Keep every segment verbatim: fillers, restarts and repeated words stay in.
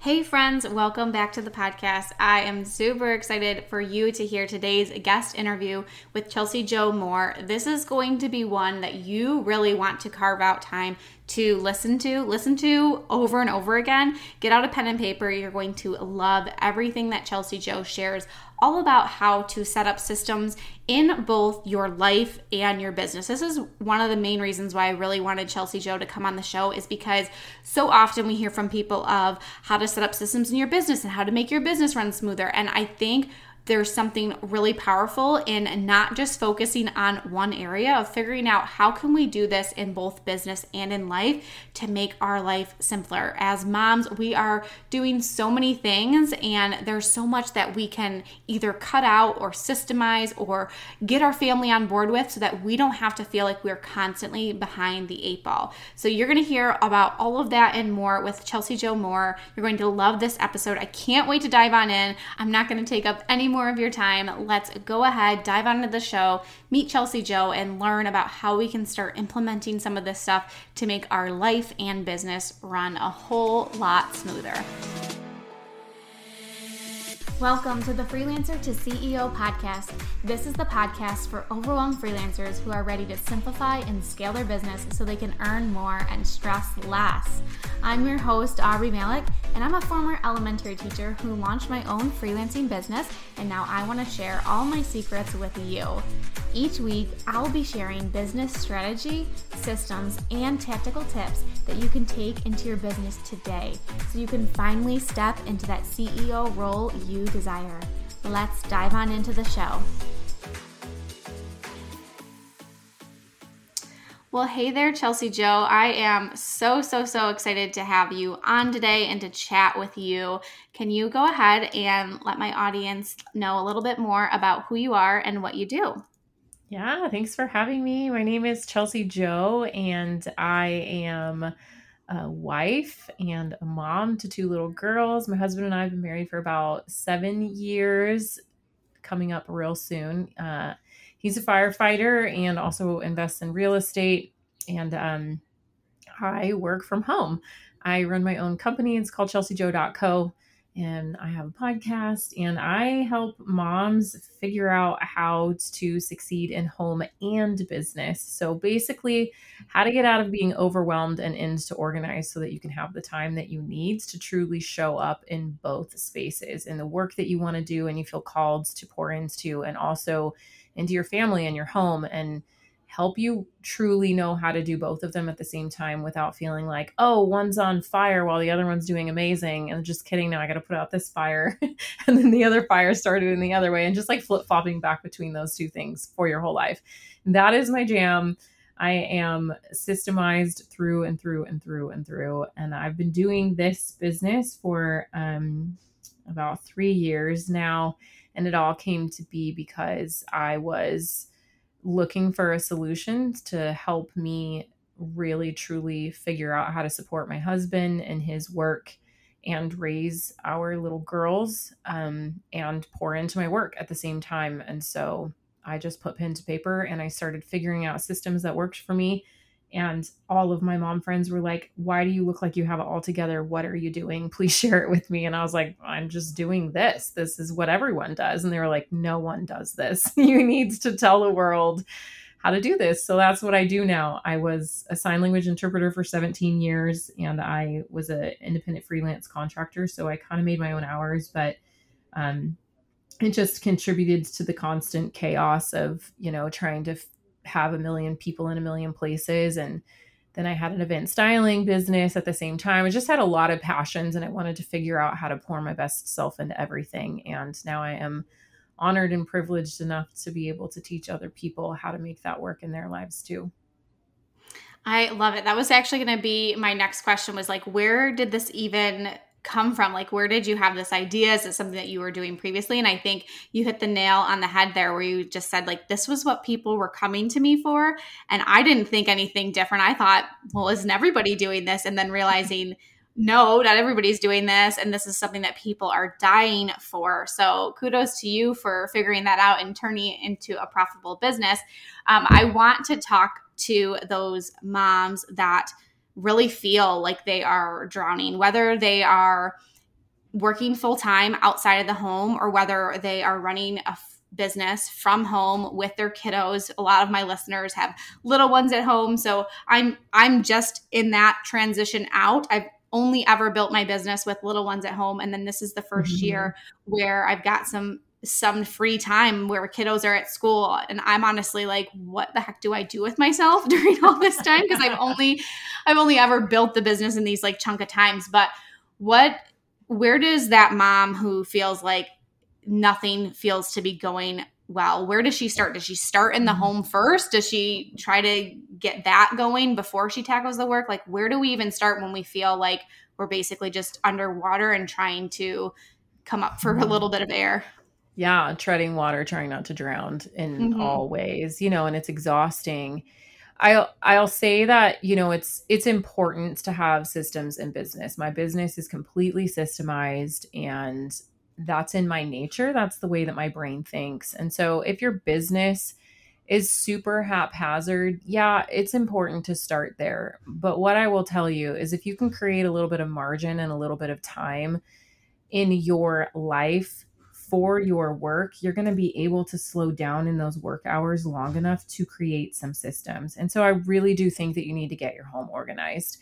Hey friends, welcome back to the podcast. I am super excited for you to hear today's guest interview with Chelsi Jo Moore. This is going to be one that you really want to carve out time to listen to, listen to over and over again. Get out a pen and paper. You're going to love everything that Chelsi Jo shares, all about how to set up systems in both your life and your business. This is one of the main reasons why I really wanted Chelsi Jo to come on the show, is because so often we hear from people of how to set up systems in your business and how to make your business run smoother. And I think there's something really powerful in not just focusing on one area, of figuring out how can we do this in both business and in life to make our life simpler. As moms, we are doing so many things, and there's so much that we can either cut out or systemize or get our family on board with so that we don't have to feel like we're constantly behind the eight ball. So you're going to hear about all of that and more with Chelsi Jo Moore. You're going to love this episode. I can't wait to dive on in. I'm not going to take up any more of your time. Let's go ahead, dive onto the show, meet Chelsi Jo, and learn about how we can start implementing some of this stuff to make our life and business run a whole lot smoother. Welcome to the Freelancer to C E O Podcast. This is the podcast for overwhelmed freelancers who are ready to simplify and scale their business so they can earn more and stress less. I'm your host, Aubrey Malick, and I'm a former elementary teacher who launched my own freelancing business, and now I want to share all my secrets with you. Each week, I'll be sharing business strategy, systems, and tactical tips that you can take into your business today so you can finally step into that C E O role you desire. Let's dive on into the show. Well, hey there, Chelsi Jo. I am so, so, so excited to have you on today and to chat with you. Can you go ahead and let my audience know a little bit more about who you are and what you do? Yeah, thanks for having me. My name is Chelsi Jo, and I am a wife and a mom to two little girls. My husband and I have been married for about seven years, coming up real soon. Uh, he's a firefighter and also invests in real estate. And um, I work from home. I run my own company. It's called chelsi jo dot co. And I have a podcast, and I help moms figure out how to succeed in home and business. So basically, how to get out of being overwhelmed and into organized so that you can have the time that you need to truly show up in both spaces, in the work that you want to do and you feel called to pour into, and also into your family and your home, and help you truly know how to do both of them at the same time without feeling like, oh, one's on fire while the other one's doing amazing. And just kidding, now I got to put out this fire. And then the other fire started in the other way, and just like flip flopping back between those two things for your whole life. That is my jam. I am systemized through and through and through and through. And I've been doing this business for um, about three years now. And it all came to be because I was looking for a solution to help me really truly figure out how to support my husband and his work and raise our little girls um, and pour into my work at the same time. And so I just put pen to paper, and I started figuring out systems that worked for me. And all of my mom friends were like, why do you look like you have it all together? What are you doing? Please share it with me. And I was like, I'm just doing this. This is what everyone does. And they were like, no one does this. You need to tell the world how to do this. So that's what I do now. I was a sign language interpreter for seventeen years, and I was an independent freelance contractor. So I kind of made my own hours, but um, it just contributed to the constant chaos of, you know, trying to have a million people in a million places and Then I had an event styling business at the same time. I just had a lot of passions and I wanted to figure out how to pour my best self into everything. And now I am honored and privileged enough to be able to teach other people how to make that work in their lives too. I love it. That was actually going to be my next question was like, where did this even come from? Like, where did you have this idea? Is it something that you were doing previously? And I think you hit the nail on the head there where you just said like, this was what people were coming to me for. And I didn't think anything different. I thought, well, isn't everybody doing this? And then realizing, no, not everybody's doing this. And this is something that people are dying for. So kudos to you for figuring that out and turning it into a profitable business. Um, I want to talk to those moms that really feel like they are drowning, whether they are working full time outside of the home or whether they are running a f- business from home with their kiddos. A lot of my listeners have little ones at home. So I'm, I'm just in that transition out. I've only ever built my business with little ones at home. And then this is the first mm-hmm. year where I've got some some free time where kiddos are at school. And I'm honestly like, what the heck do I do with myself during all this time? Because I've only, I've only ever built the business in these like chunk of times. But what, where does that mom who feels like nothing feels to be going well, where does she start? Does she start in the home first? Does she try to get that going before she tackles the work? Like, where do we even start when we feel like we're basically just underwater and trying to come up for a little bit of air? Yeah, treading water, trying not to drown in mm-hmm. all ways, you know, and it's exhausting. I'll, I'll say that, you know, it's it's important to have systems in business. My business is completely systemized and that's in my nature. That's the way that my brain thinks. And so if your business is super haphazard, yeah, it's important to start there. But what I will tell you is if you can create a little bit of margin and a little bit of time in your life for your work, you're going to be able to slow down in those work hours long enough to create some systems. And so I really do think that you need to get your home organized,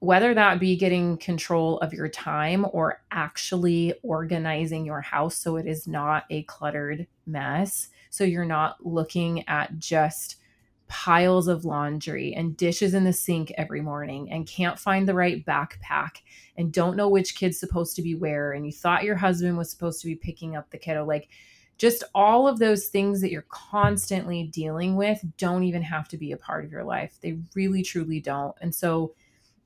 whether that be getting control of your time or actually organizing your house so it is not a cluttered mess. So you're not looking at just piles of laundry and dishes in the sink every morning and can't find the right backpack and don't know which kid's supposed to be where. And you thought your husband was supposed to be picking up the kiddo, like just all of those things that you're constantly dealing with don't even have to be a part of your life. They really, truly don't. And so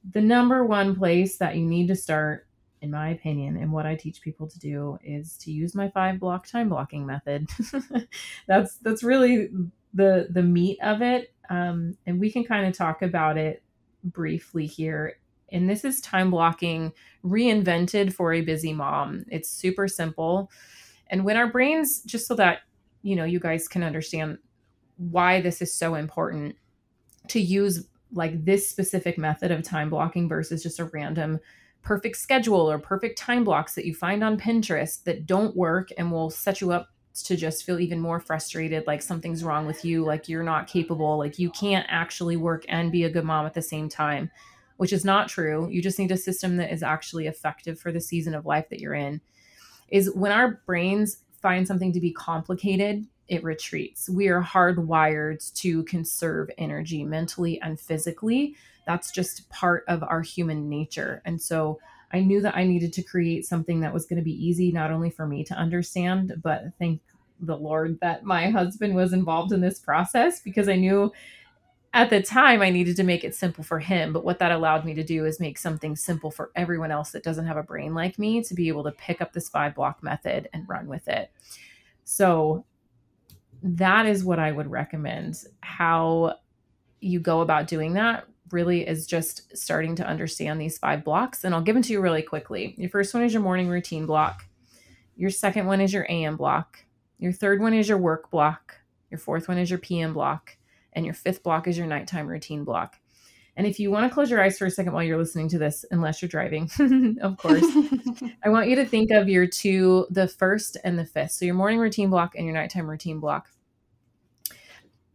the number one place that you need to start, in my opinion, and what I teach people to do is to use my five block time blocking method. That's, that's really the the meat of it. Um, and we can kind of talk about it briefly here. And this is time blocking reinvented for a busy mom. It's super simple. And when our brains, just so that, you know, you guys can understand why this is so important to use like this specific method of time blocking versus just a random perfect schedule or perfect time blocks that you find on Pinterest that don't work and will set you up to just feel even more frustrated, like something's wrong with you, like you're not capable, like you can't actually work and be a good mom at the same time, which is not true. You just need a system that is actually effective for the season of life that you're in. Is when our brains find something to be complicated, it retreats. We are hardwired to conserve energy mentally and physically. That's just part of our human nature. And so I knew that I needed to create something that was going to be easy, not only for me to understand, but thank the Lord that my husband was involved in this process because I knew at the time I needed to make it simple for him. But what that allowed me to do is make something simple for everyone else that doesn't have a brain like me to be able to pick up this five block method and run with it. So that is what I would recommend. How you go about doing that really is just starting to understand these five blocks. And I'll give them to you really quickly. Your first one is your morning routine block. Your second one is your A M block. Your third one is your work block. Your fourth one is your P M block. And your fifth block is your nighttime routine block. And if you want to close your eyes for a second while you're listening to this, unless you're driving, of course, I want you to think of your two, the first and the fifth. So your morning routine block and your nighttime routine block,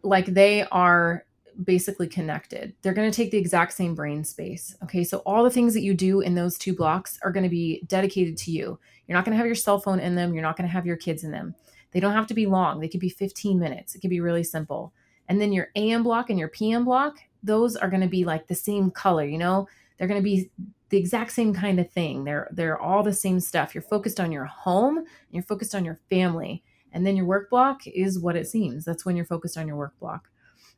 like they are basically connected. They're going to take the exact same brain space. Okay. So all the things that you do in those two blocks are going to be dedicated to you. You're not going to have your cell phone in them. You're not going to have your kids in them. They don't have to be long. They could be fifteen minutes. It could be really simple. And then your A M block and your P M block, those are going to be like the same color, you know, they're going to be the exact same kind of thing. They're, they're all the same stuff. You're focused on your home and you're focused on your family. And then your work block is what it seems. That's when you're focused on your work block.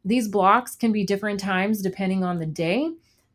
These blocks can be different times depending on the day.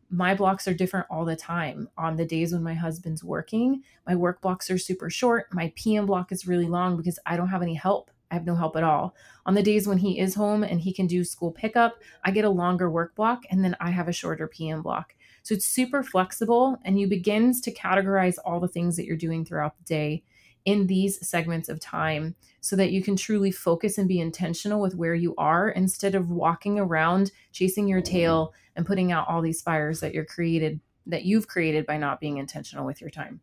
My blocks are different all the time. On the days when my husband's working, my work blocks are super short. My P M block is really long because I don't have any help. I have no help at all. On the days when he is home and he can do school pickup, I get a longer work block and then I have a shorter P M block. So it's super flexible, and you begin to categorize all the things that you're doing throughout the day in these segments of time so that you can truly focus and be intentional with where you are instead of walking around, chasing your tail and putting out all these fires that you're created, that you've created by not being intentional with your time.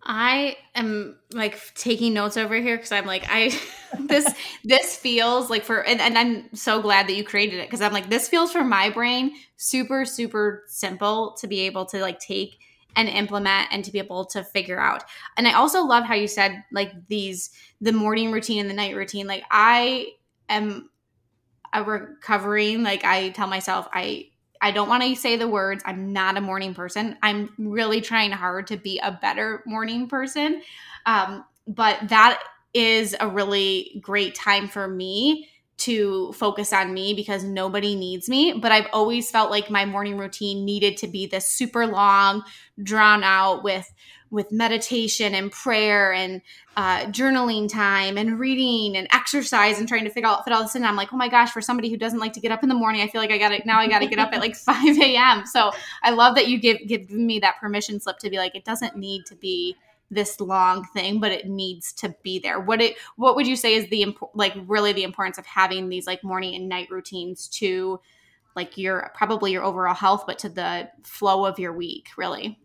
I am like taking notes over here because I'm like, I, this, this feels like for, and, and I'm so glad that you created it because I'm like, this feels for my brain super, super simple to be able to like take and implement and to be able to figure out. And I also love how you said like these, the morning routine and the night routine. Like I am a recovering, like I tell myself, I, I don't want to say the words, I'm not a morning person. I'm really trying hard to be a better morning person. Um, but that is a really great time for me to focus on me because nobody needs me. But I've always felt like my morning routine needed to be this super long, drawn out with with meditation and prayer and uh, journaling time and reading and exercise and trying to figure out, fit all this in. I'm like, oh my gosh, for somebody who doesn't like to get up in the morning, I feel like I got to, now I got to get up at like five a.m. So I love that you give, give me that permission slip to be like, it doesn't need to be this long thing, but it needs to be there. What it, what would you say is the, imp- like really the importance of having these like morning and night routines to like your, probably your overall health, but to the flow of your week, really?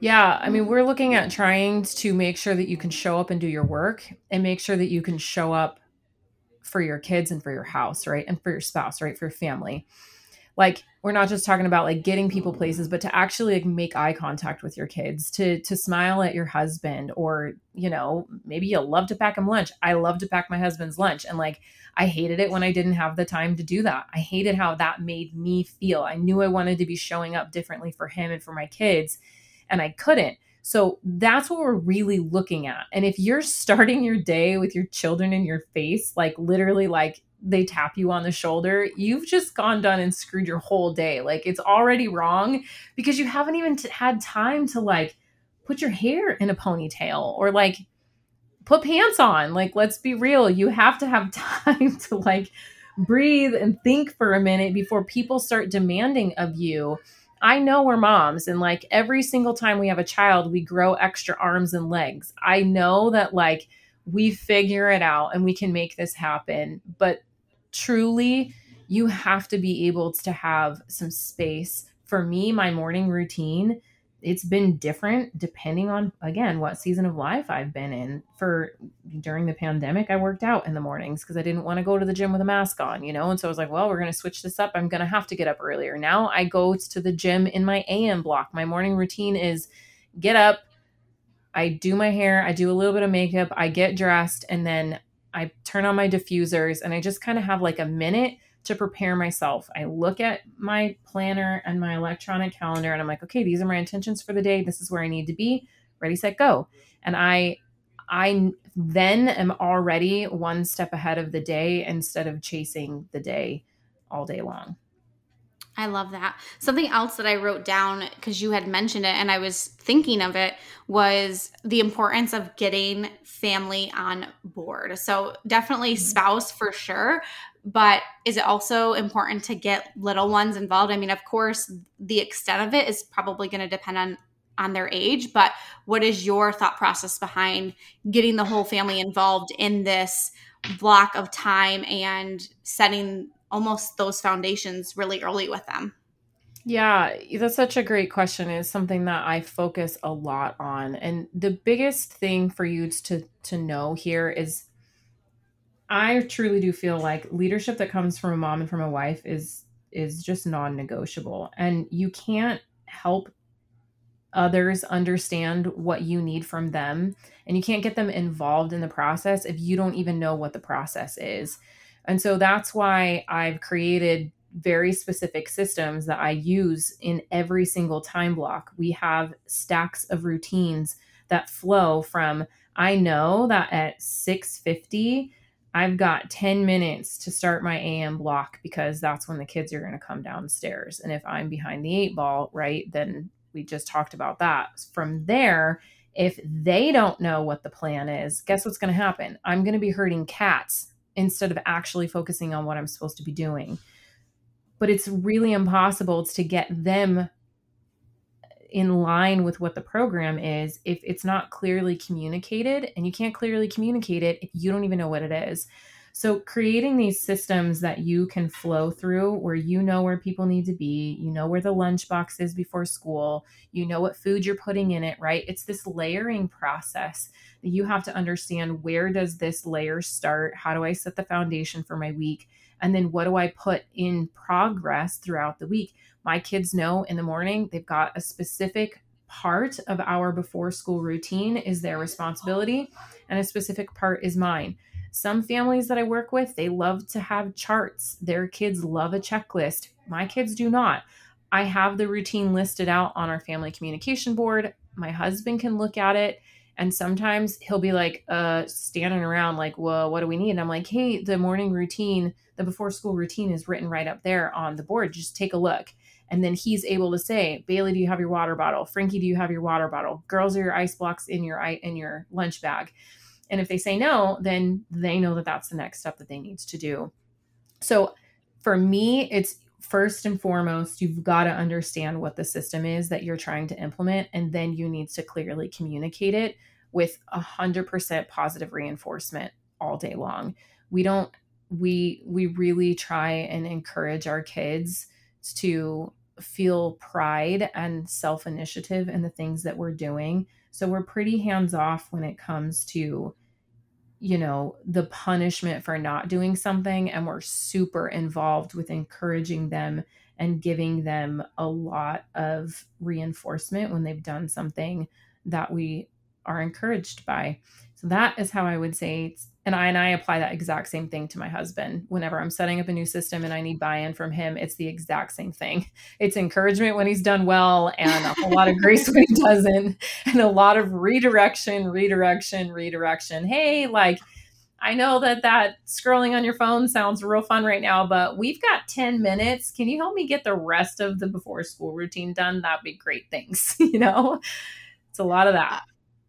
Yeah. I mean, we're looking at trying to make sure that you can show up and do your work and make sure that you can show up for your kids and for your house, right? And for your spouse, right? For your family. Like, we're not just talking about like getting people places, but to actually like make eye contact with your kids, to to smile at your husband, or, you know, maybe you love to pack him lunch. I love to pack my husband's lunch. And like, I hated it when I didn't have the time to do that. I hated how that made me feel. I knew I wanted to be showing up differently for him and for my kids, and I couldn't. So that's what we're really looking at. And if you're starting your day with your children in your face, like literally like they tap you on the shoulder, you've just gone done and screwed your whole day. Like it's already wrong because you haven't even t- had time to like put your hair in a ponytail or like put pants on. Like, let's be real. You have to have time to like breathe and think for a minute before people start demanding of you. I know we're moms, and like every single time we have a child, we grow extra arms and legs. I know that like we figure it out and we can make this happen, but truly you have to be able to have some space. For me, my morning routine, it's been different depending on, again, what season of life I've been in. For during the pandemic, I worked out in the mornings because I didn't want to go to the gym with a mask on, you know? And so I was like, well, we're going to switch this up. I'm going to have to get up earlier. Now I go to the gym in my A M block. My morning routine is get up, I do my hair, I do a little bit of makeup, I get dressed, and then I turn on my diffusers, and I just kind of have like a minute to prepare myself. I look at my planner and my electronic calendar and I'm like, okay, these are my intentions for the day. This is where I need to be. Ready, set, go. And I, I then am already one step ahead of the day instead of chasing the day all day long. I love that. Something else that I wrote down because you had mentioned it and I was thinking of it was the importance of getting family on board. So definitely spouse for sure, but is it also important to get little ones involved? I mean, of course, the extent of it is probably going to depend on on their age, but what is your thought process behind getting the whole family involved in this block of time and setting almost those foundations really early with them? Yeah, that's such a great question. It's something that I focus a lot on. And the biggest thing for you to, to know here is I truly do feel like leadership that comes from a mom and from a wife is, is just non-negotiable. And you can't help others understand what you need from them. And you can't get them involved in the process if you don't even know what the process is. And so that's why I've created very specific systems that I use in every single time block. We have stacks of routines that flow from, I know that at six fifty, I've got ten minutes to start my A M block because that's when the kids are going to come downstairs. And if I'm behind the eight ball, right, then we just talked about that. From there, if they don't know what the plan is, guess what's going to happen? I'm going to be herding cats instead of actually focusing on what I'm supposed to be doing. But it's really impossible to get them in line with what the program is if it's not clearly communicated, and you can't clearly communicate it if you don't even know what it is. So creating these systems that you can flow through, where you know where people need to be, you know where the lunchbox is before school, you know what food you're putting in it, right? It's this layering process that you have to understand, where does this layer start? How do I set the foundation for my week? And then what do I put in progress throughout the week? My kids know in the morning, they've got a specific part of our before school routine is their responsibility, and a specific part is mine. Some families that I work with, they love to have charts. Their kids love a checklist. My kids do not. I have the routine listed out on our family communication board. My husband can look at it. And sometimes he'll be like uh, standing around like, well, what do we need? And I'm like, hey, the morning routine, the before school routine is written right up there on the board. Just take a look. And then he's able to say, Bailey, do you have your water bottle? Frankie, do you have your water bottle? Girls, are your ice blocks in your in your lunch bag? And if they say no, then they know that that's the next step that they need to do. So for me, it's first and foremost, you've got to understand what the system is that you're trying to implement. And then you need to clearly communicate it with one hundred percent positive reinforcement all day long. We don't, we, we really try and encourage our kids to feel pride and self-initiative in the things that we're doing. So we're pretty hands-off when it comes to, you know, the punishment for not doing something. And we're super involved with encouraging them and giving them a lot of reinforcement when they've done something that we are encouraged by. So that is how I would say it's, and I, and I apply that exact same thing to my husband. Whenever I'm setting up a new system and I need buy-in from him, it's the exact same thing. It's encouragement when he's done well, and a whole lot of grace when he doesn't, and a lot of redirection, redirection, redirection. Hey, like, I know that that scrolling on your phone sounds real fun right now, but we've got ten minutes. Can you help me get the rest of the before school routine done? That'd be great. Thanks. You know, it's a lot of that.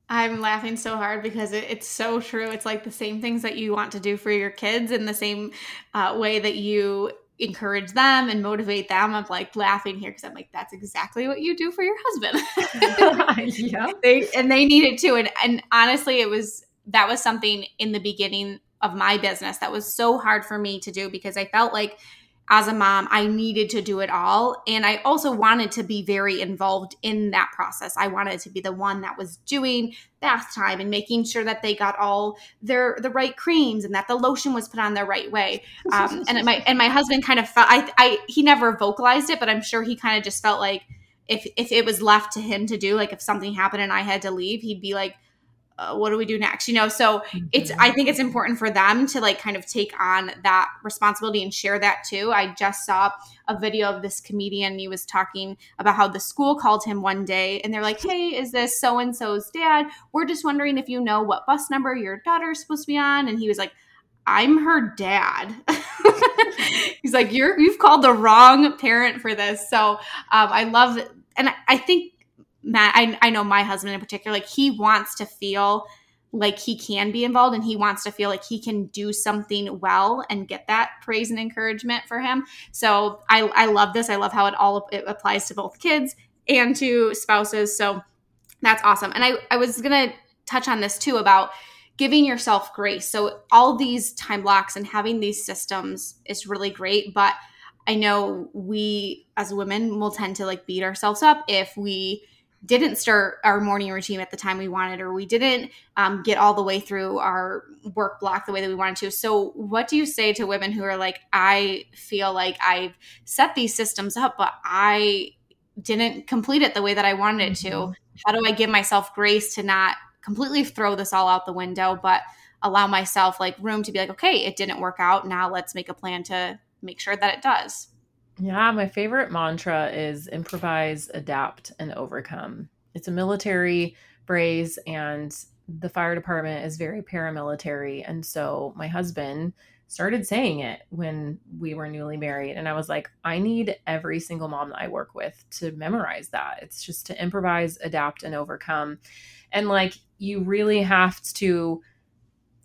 I'm laughing so hard because it, it's so true. It's like the same things that you want to do for your kids in the same uh, way that you encourage them and motivate them. I'm like laughing here because I'm like, that's exactly what you do for your husband. Yeah. They, and they need it too. And, and honestly, it was, that was something in the beginning of my business that was so hard for me to do because I felt like as a mom, I needed to do it all. And I also wanted to be very involved in that process. I wanted to be the one that was doing bath time and making sure that they got all their the right creams and that the lotion was put on the right way. Um, and my and my husband kind of felt, I, I he never vocalized it, but I'm sure he kind of just felt like if if it was left to him to do, like if something happened and I had to leave, he'd be like, Uh, what do we do next? You know, so it's, I think it's important for them to like kind of take on that responsibility and share that too. I just saw a video of this comedian. He was talking about how the school called him one day and they're like, hey, is this so-and-so's dad? We're just wondering if you know what bus number your daughter's supposed to be on. And he was like, I'm her dad. He's like, you're, you've called the wrong parent for this. So um, I love, and I, I think Matt, I, I know my husband in particular, like he wants to feel like he can be involved and he wants to feel like he can do something well and get that praise and encouragement for him. So I, I love this. I love how it all it applies to both kids and to spouses. So that's awesome. And I, I was going to touch on this too about giving yourself grace. So all these time blocks and having these systems is really great, but I know we as women will tend to like beat ourselves up if we didn't start our morning routine at the time we wanted, or we didn't um, get all the way through our work block the way that we wanted to. So what do you say to women who are like, I feel like I've set these systems up, but I didn't complete it the way that I wanted it to? How do I give myself grace to not completely throw this all out the window, but allow myself like room to be like, okay, it didn't work out. Now let's make a plan to make sure that it does. Yeah, my favorite mantra is improvise, adapt, and overcome. It's a military phrase, and the fire department is very paramilitary. And so my husband started saying it when we were newly married. And I was like, I need every single mom that I work with to memorize that. It's just to improvise, adapt, and overcome. And like, you really have to,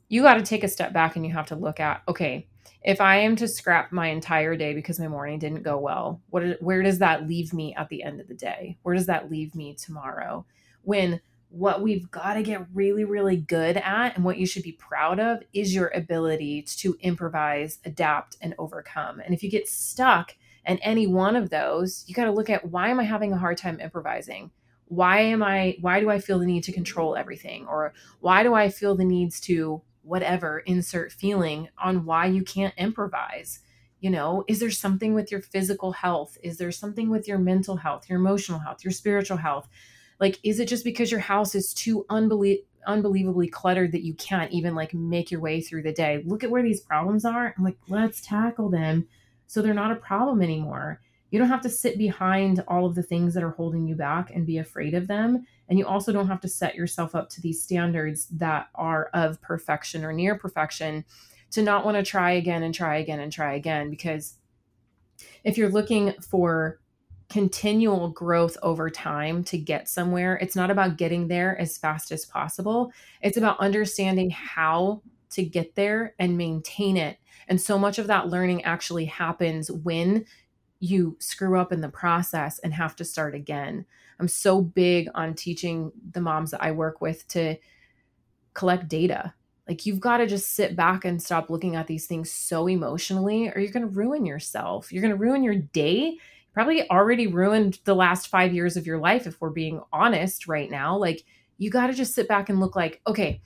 you got to take a step back and you have to look at, okay, if I am to scrap my entire day because my morning didn't go well, what, where does that leave me at the end of the day? Where does that leave me tomorrow? When what we've got to get really, really good at and what you should be proud of is your ability to improvise, adapt, and overcome. And if you get stuck in any one of those, you got to look at, why am I having a hard time improvising? Why am I, why do I feel the need to control everything? Or why do I feel the needs to whatever, insert feeling on why you can't improvise? You know, is there something with your physical health? Is there something with your mental health, your emotional health, your spiritual health? Like, is it just because your house is too unbelie- unbelievably cluttered that you can't even like make your way through the day? Look at where these problems are. I'm like, let's tackle them so they're not a problem anymore. You don't have to sit behind all of the things that are holding you back and be afraid of them. And you also don't have to set yourself up to these standards that are of perfection or near perfection to not want to try again and try again and try again. Because if you're looking for continual growth over time to get somewhere, it's not about getting there as fast as possible. It's about understanding how to get there and maintain it. And so much of that learning actually happens when you screw up in the process and have to start again. I'm so big on teaching the moms that I work with to collect data. Like, you've got to just sit back and stop looking at these things so emotionally, or you're going to ruin yourself. You're going to ruin your day. Probably already ruined the last five years of your life, if we're being honest right now. Like, you got to just sit back and look like, okay,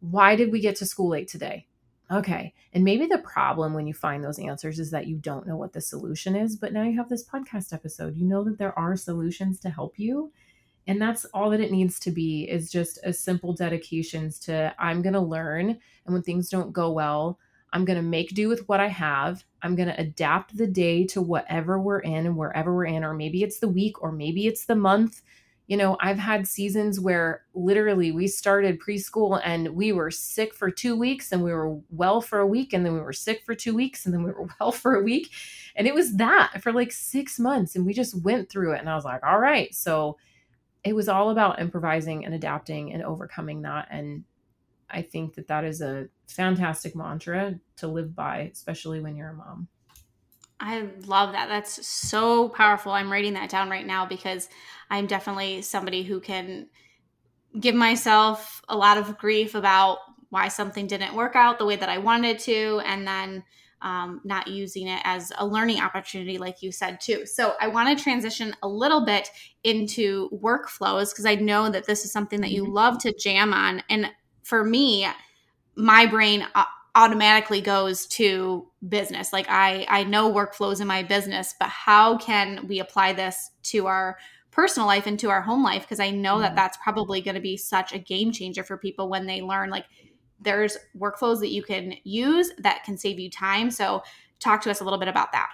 why did we get to school late today? Okay. And maybe the problem when you find those answers is that you don't know what the solution is, but now you have this podcast episode. You know that there are solutions to help you. And that's all that it needs to be, is just a simple dedication to, I'm going to learn. And when things don't go well, I'm going to make do with what I have. I'm going to adapt the day to whatever we're in and wherever we're in, or maybe it's the week, or maybe it's the month. You know, I've had seasons where literally we started preschool and we were sick for two weeks and we were well for a week. And then we were sick for two weeks and then we were well for a week. And it was that for like six months and we just went through it. And I was like, all right. So it was all about improvising and adapting and overcoming that. And I think that that is a fantastic mantra to live by, especially when you're a mom. I love that. That's so powerful. I'm writing that down right now because I'm definitely somebody who can give myself a lot of grief about why something didn't work out the way that I wanted to, and then um, not using it as a learning opportunity, like you said, too. So I want to transition a little bit into workflows, because I know that this is something that you mm-hmm. love to jam on. And for me, my brain automatically goes to business. Like, I, I know workflows in my business, but how can we apply this to our personal life and to our home life? Because I know that that's probably going to be such a game changer for people when they learn, like, there's workflows that you can use that can save you time. So talk to us a little bit about that.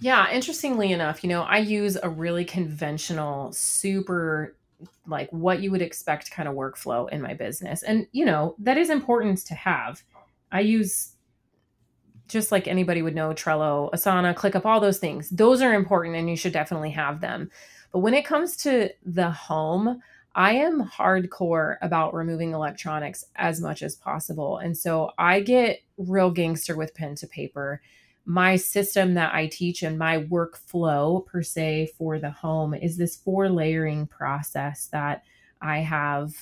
Yeah. Interestingly enough, you know, I use a really conventional, super like what you would expect kind of workflow in my business. And, you know, that is important to have. I use, just like anybody would know, Trello, Asana, ClickUp, all those things. Those are important and you should definitely have them. But when it comes to the home, I am hardcore about removing electronics as much as possible. And so I get real gangster with pen to paper. My system that I teach and my workflow per se for the home is this four layering process that I have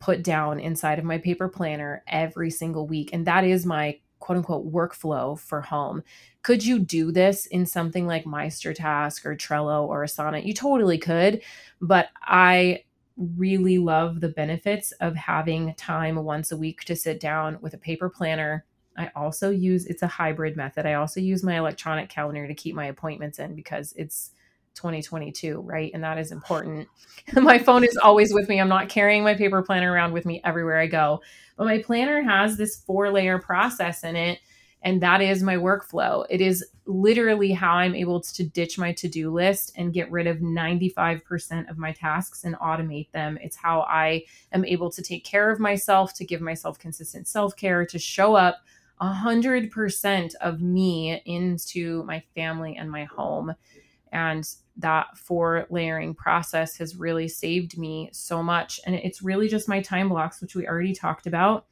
put down inside of my paper planner every single week. And that is my quote unquote workflow for home. Could you do this in something like MeisterTask or Trello or Asana? You totally could, but I really love the benefits of having time once a week to sit down with a paper planner. I also use, it's a hybrid method. I also use my electronic calendar to keep my appointments in because it's twenty twenty-two, right? And that is important. My phone is always with me. I'm not carrying my paper planner around with me everywhere I go. But my planner has this four-layer process in it. And that is my workflow. It is literally how I'm able to ditch my to-do list and get rid of ninety-five percent of my tasks and automate them. It's how I am able to take care of myself, to give myself consistent self-care, to show up one hundred percent of me into my family and my home. And that four layering process has really saved me so much. And it's really just my time blocks, which we already talked about.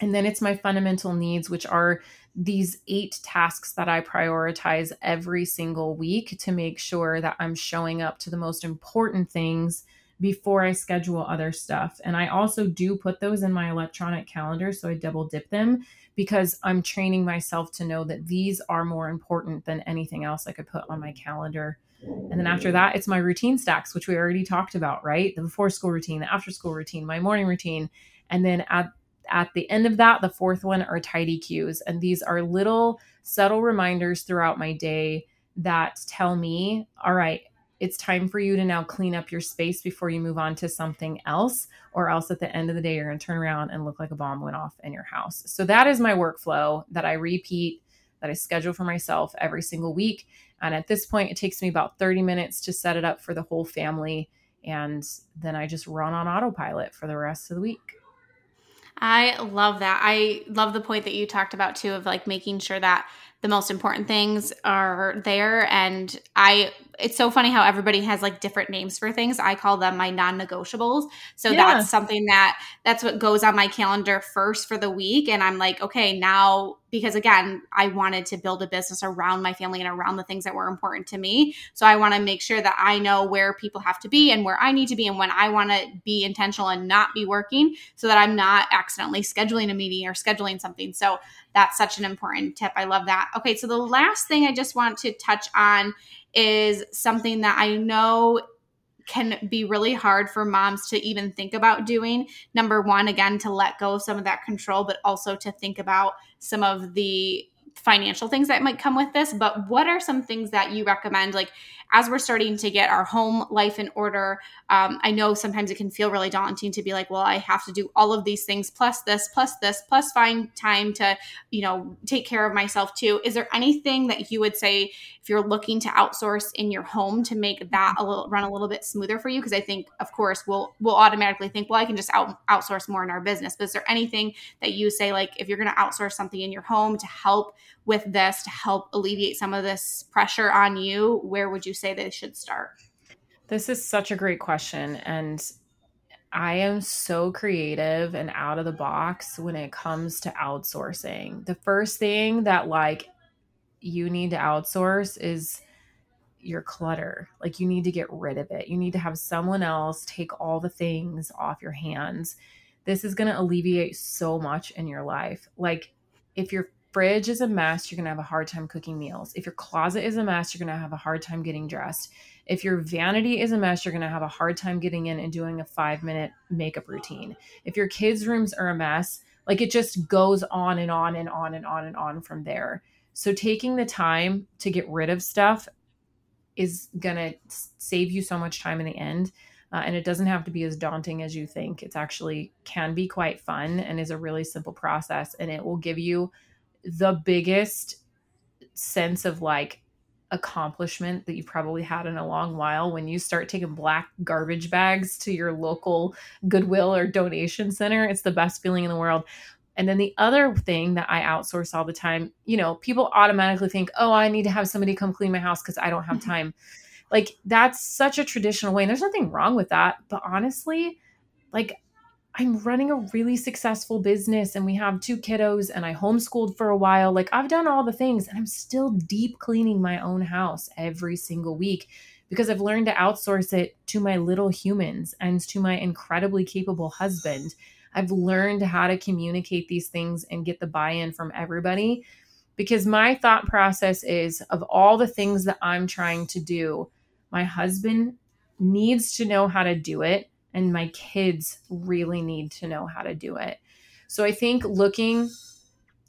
And then it's my fundamental needs, which are these eight tasks that I prioritize every single week to make sure that I'm showing up to the most important things before I schedule other stuff. And I also do put those in my electronic calendar, so I double dip them, because I'm training myself to know that these are more important than anything else I could put on my calendar. And then after that, it's my routine stacks, which we already talked about, right? The before school routine, the after school routine, my morning routine. And then at At the end of that, the fourth one are tidy cues. And these are little subtle reminders throughout my day that tell me, all right, it's time for you to now clean up your space before you move on to something else, or else at the end of the day, you're going to turn around and look like a bomb went off in your house. So that is my workflow that I repeat, that I schedule for myself every single week. And at this point, it takes me about thirty minutes to set it up for the whole family. And then I just run on autopilot for the rest of the week. I love that. I love the point that you talked about too, of like making sure that the most important things are there. And I, it's so funny how everybody has like different names for things. I call them my non-negotiables. So yeah. that's something that that's what goes on my calendar first for the week. And I'm like, okay, now, because again, I wanted to build a business around my family and around the things that were important to me. So I want to make sure that I know where people have to be and where I need to be and when I want to be intentional and not be working, so that I'm not accidentally scheduling a meeting or scheduling something. So that's such an important tip. I love that. Okay, so the last thing I just want to touch on is something that I know can be really hard for moms to even think about doing. Number one, again, to let go of some of that control, but also to think about some of the financial things that might come with this. But what are some things that you recommend? Like, as we're starting to get our home life in order, um, I know sometimes it can feel really daunting to be like, well, I have to do all of these things, plus this, plus this, plus find time to, you know, take care of myself too. Is there anything that you would say if you're looking to outsource in your home to make that a little, run a little bit smoother for you? Because I think, of course, we'll we'll automatically think, well, I can just out, outsource more in our business. But is there anything that you say, like, if you're going to outsource something in your home to help with this, to help alleviate some of this pressure on you, where would you say they should start? This is such a great question. And I am so creative and out of the box when it comes to outsourcing. The first thing that like you need to outsource is your clutter. Like, you need to get rid of it. You need to have someone else take all the things off your hands. This is going to alleviate so much in your life. Like, if you're fridge is a mess, you're going to have a hard time cooking meals. If your closet is a mess, you're going to have a hard time getting dressed. If your vanity is a mess, you're going to have a hard time getting in and doing a five minute makeup routine. If your kids' rooms are a mess, like, it just goes on and on and on and on and on from there. So taking the time to get rid of stuff is going to save you so much time in the end. Uh, and it doesn't have to be as daunting as you think. It's actually can be quite fun and is a really simple process. And it will give you the biggest sense of like accomplishment that you probably had in a long while when you start taking black garbage bags to your local Goodwill or donation center. It's the best feeling in the world. And then the other thing that I outsource all the time, you know, people automatically think, oh, I need to have somebody come clean my house because I don't have time. Like, that's such a traditional way. And there's nothing wrong with that. But honestly, like, I'm running a really successful business and we have two kiddos and I homeschooled for a while. Like, I've done all the things and I'm still deep cleaning my own house every single week because I've learned to outsource it to my little humans and to my incredibly capable husband. I've learned how to communicate these things and get the buy-in from everybody, because my thought process is, of all the things that I'm trying to do, my husband needs to know how to do it. And my kids really need to know how to do it. So I think looking,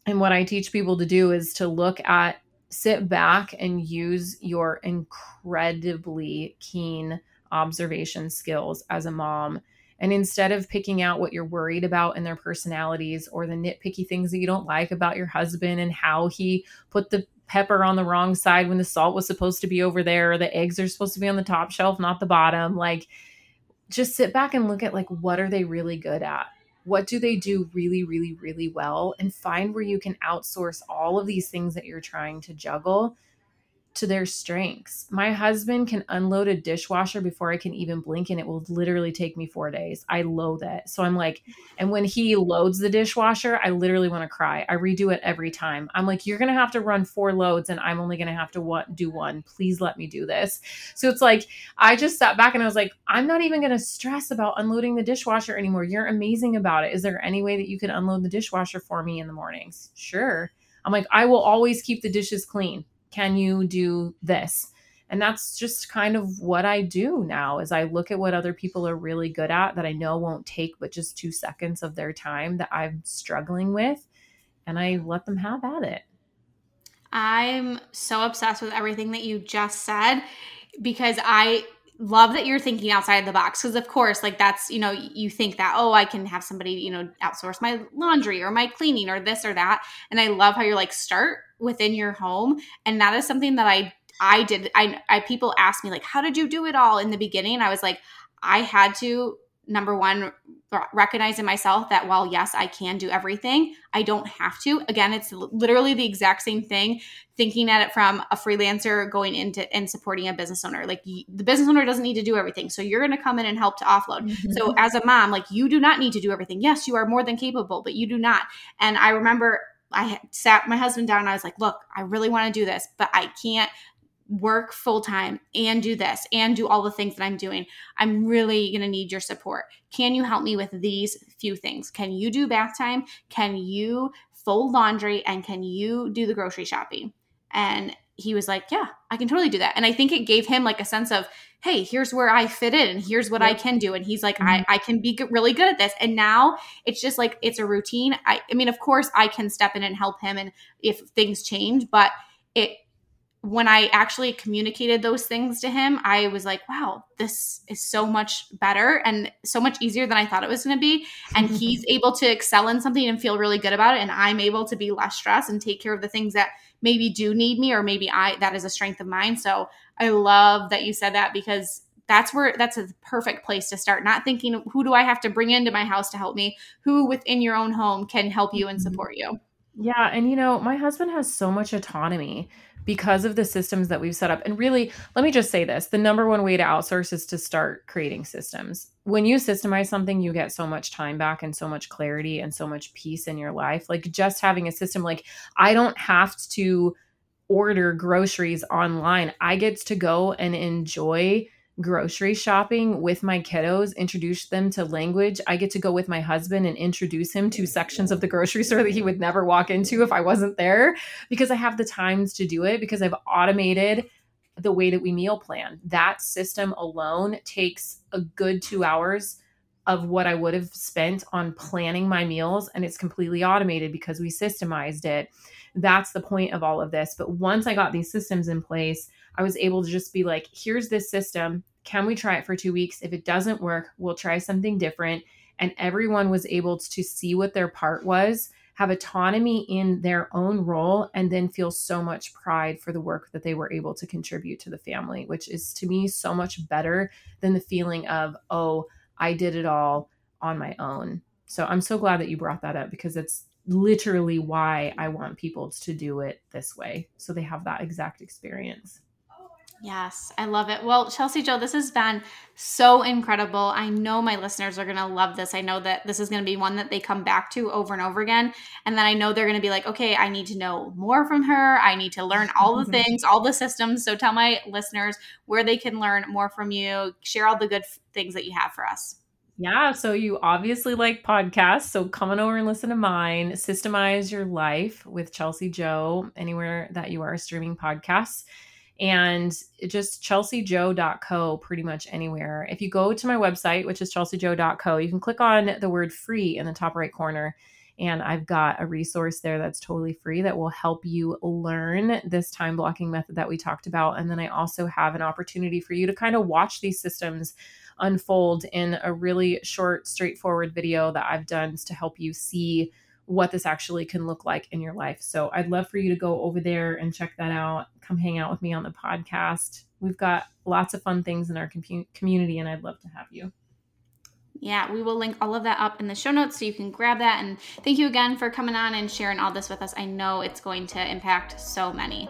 and what I teach people to do is to look at, sit back and use your incredibly keen observation skills as a mom And instead of picking out what you're worried about in their personalities or the nitpicky things that you don't like about your husband and how he put the pepper on the wrong side when the salt was supposed to be over there, or the eggs are supposed to be on the top shelf, not the bottom, like just sit back and look at like, what are they really good at? What do they do really, really, really well? And find where you can outsource all of these things that you're trying to juggle to their strengths. My husband can unload a dishwasher before I can even blink, and it will literally take me four days. I loathe it. So I'm like, and when he loads the dishwasher, I literally want to cry. I redo it every time. I'm like, you're going to have to run four loads and I'm only going to have to what, do one. Please let me do this. So it's like, I just sat back and I was like, I'm not even going to stress about unloading the dishwasher anymore. You're amazing about it. Is there any way that you could unload the dishwasher for me in the mornings? Sure. I'm like, I will always keep the dishes clean. Can you do this? And that's just kind of what I do now is I look at what other people are really good at that I know won't take but just two seconds of their time that I'm struggling with, and I let them have at it. I'm so obsessed with everything that you just said because I love that you're thinking outside the box. Because of course, like that's, you know, you think that, oh, I can have somebody, you know, outsource my laundry or my cleaning or this or that. And I love how you're like, start within your home. And that is something that I, I did. I, I, people ask me like, how did you do it all in the beginning? I was like, I had to, number one, recognize in myself that while yes, I can do everything, I don't have to. Again, it's literally the exact same thing, thinking at it from a freelancer going into and supporting a business owner. Like the business owner doesn't need to do everything. So you're going to come in and help to offload. Mm-hmm. So as a mom, like you do not need to do everything. Yes, you are more than capable, but you do not. And I remember I sat my husband down and I was like, look, I really want to do this, but I can't work full time and do this and do all the things that I'm doing. I'm really going to need your support. Can you help me with these few things? Can you do bath time? Can you fold laundry? And can you do the grocery shopping? And he was like, yeah, I can totally do that. And I think it gave him like a sense of, hey, here's where I fit in and here's what yep. I can do. And he's like, mm-hmm. I, I can be g- really good at this. And now it's just like, it's a routine. I, I mean, of course I can step in and help him and if things change, but it, when I actually communicated those things to him, I was like, wow, this is so much better and so much easier than I thought it was going to be. And he's able to excel in something and feel really good about it. And I'm able to be less stressed and take care of the things that maybe do need me, or maybe I, that is a strength of mine. So I love that you said that because that's where, that's a perfect place to start. Not thinking, who do I have to bring into my house to help me? Who within your own home can help you and support you? Yeah. And you know, my husband has so much autonomy because of the systems that we've set up. And really, let me just say this. The number one way to outsource is to start creating systems. When you systemize something, you get so much time back and so much clarity and so much peace in your life. Like just having a system, like I don't have to order groceries online. I get to go and enjoy grocery shopping with my kiddos, introduce them to language. I get to go with my husband and introduce him to sections of the grocery store that he would never walk into if I wasn't there, because I have the times to do it, because I've automated the way that we meal plan. That system alone takes a good two hours of what I would have spent on planning my meals, and it's completely automated because we systemized it. That's the point of all of this. But once I got these systems in place, I was able to just be like, here's this system. Can we try it for two weeks? If it doesn't work, we'll try something different. And everyone was able to see what their part was, have autonomy in their own role, and then feel so much pride for the work that they were able to contribute to the family, which is to me so much better than the feeling of, oh, I did it all on my own. So I'm so glad that you brought that up because it's literally why I want people to do it this way. So they have that exact experience. Yes, I love it. Well, Chelsi Jo, this has been so incredible. I know my listeners are going to love this. I know that this is going to be one that they come back to over and over again. And then I know they're going to be like, okay, I need to know more from her. I need to learn all the things, all the systems. So tell my listeners where they can learn more from you. Share all the good things that you have for us. Yeah. So you obviously like podcasts. So come on over and listen to mine, Systemize Your Life with Chelsi Jo, anywhere that you are streaming podcasts. And just chelsi jo dot co pretty much anywhere. If you go to my website, which is chelsi jo dot co, you can click on the word free in the top right corner And I've got a resource there that's totally free that will help you learn this time blocking method that we talked about. And then I also have an opportunity for you to kind of watch these systems unfold in a really short, straightforward video that I've done to help you see what this actually can look like in your life. So I'd love for you to go over there and check that out. Come hang out with me on the podcast. We've got lots of fun things in our com- community, and I'd love to have you. Yeah, we will link all of that up in the show notes so you can grab that. And thank you again for coming on and sharing all this with us. I know it's going to impact so many.